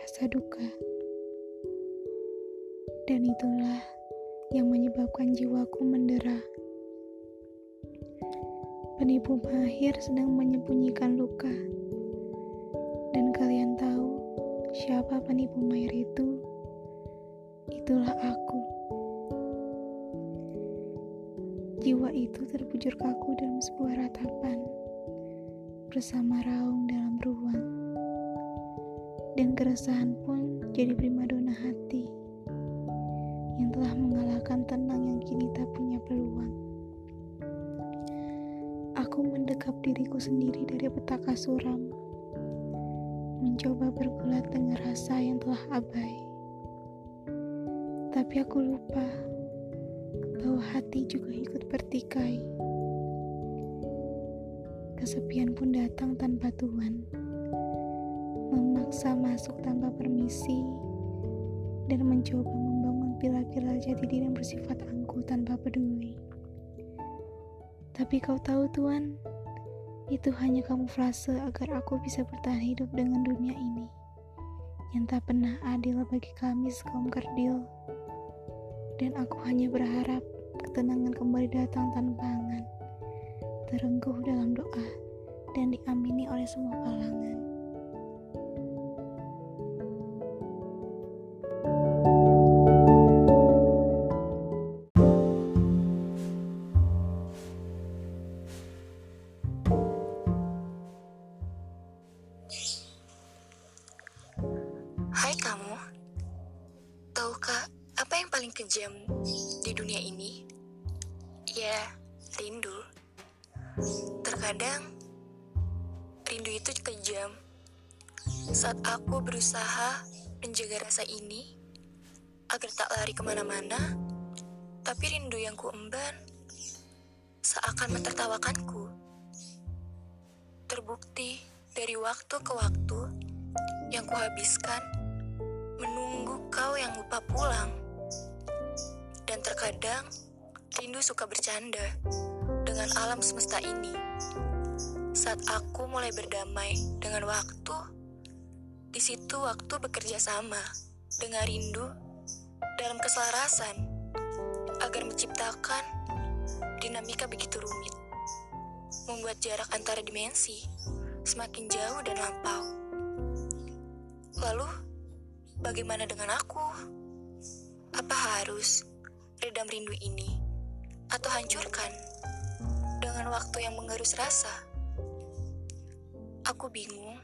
rasa duka. Dan itulah yang menyebabkan jiwaku mendera. Penipu mahir sedang menyembunyikan luka. Dan kalian tahu siapa penipu mahir itu? Itulah aku. Jiwa itu terbujur kaku dalam sebuah ratapan, bersama raung dalam ruang. Dan keresahan pun jadi primadona hati, yang telah mengalahkan tenang yang kini tak punya peluang. Aku mendekap diriku sendiri dari petaka suram, mencoba bergulat dengan rasa yang telah abai. Tapi aku lupa bahwa hati juga ikut bertikai. Kesepian pun datang tanpa tuan, memaksa masuk tanpa permisi, dan mencoba membangun pila-pila jati diri yang bersifat angkuh tanpa peduli. Tapi kau tahu tuan, itu hanya kamuflase agar aku bisa bertahan hidup dengan dunia ini yang tak pernah adil bagi kami sekaum kerdil. Dan aku hanya berharap ketenangan kembali datang tanpa angan, terengkuh dalam doa dan diamini oleh semua kalangan. Hai kamu, tahukah apa yang paling kejam di dunia ini? Ya, rindu. Terkadang, rindu itu kejam. Saat aku berusaha menjaga rasa ini, agar tak lari kemana-mana, tapi rindu yang kuemban seakan mentertawakanku. Terbukti dari waktu ke waktu yang kuhabiskan menunggu kau yang lupa pulang. Dan terkadang rindu suka bercanda dengan alam semesta ini. Saat aku mulai berdamai dengan waktu, di situ waktu bekerja sama dengan rindu dalam keselarasan agar menciptakan dinamika begitu rumit, membuat jarak antara dimensi semakin jauh dan lampau. Lalu bagaimana dengan aku? Apa harus redam rindu ini? Atau hancurkan dengan waktu yang mengerus rasa? Aku bingung.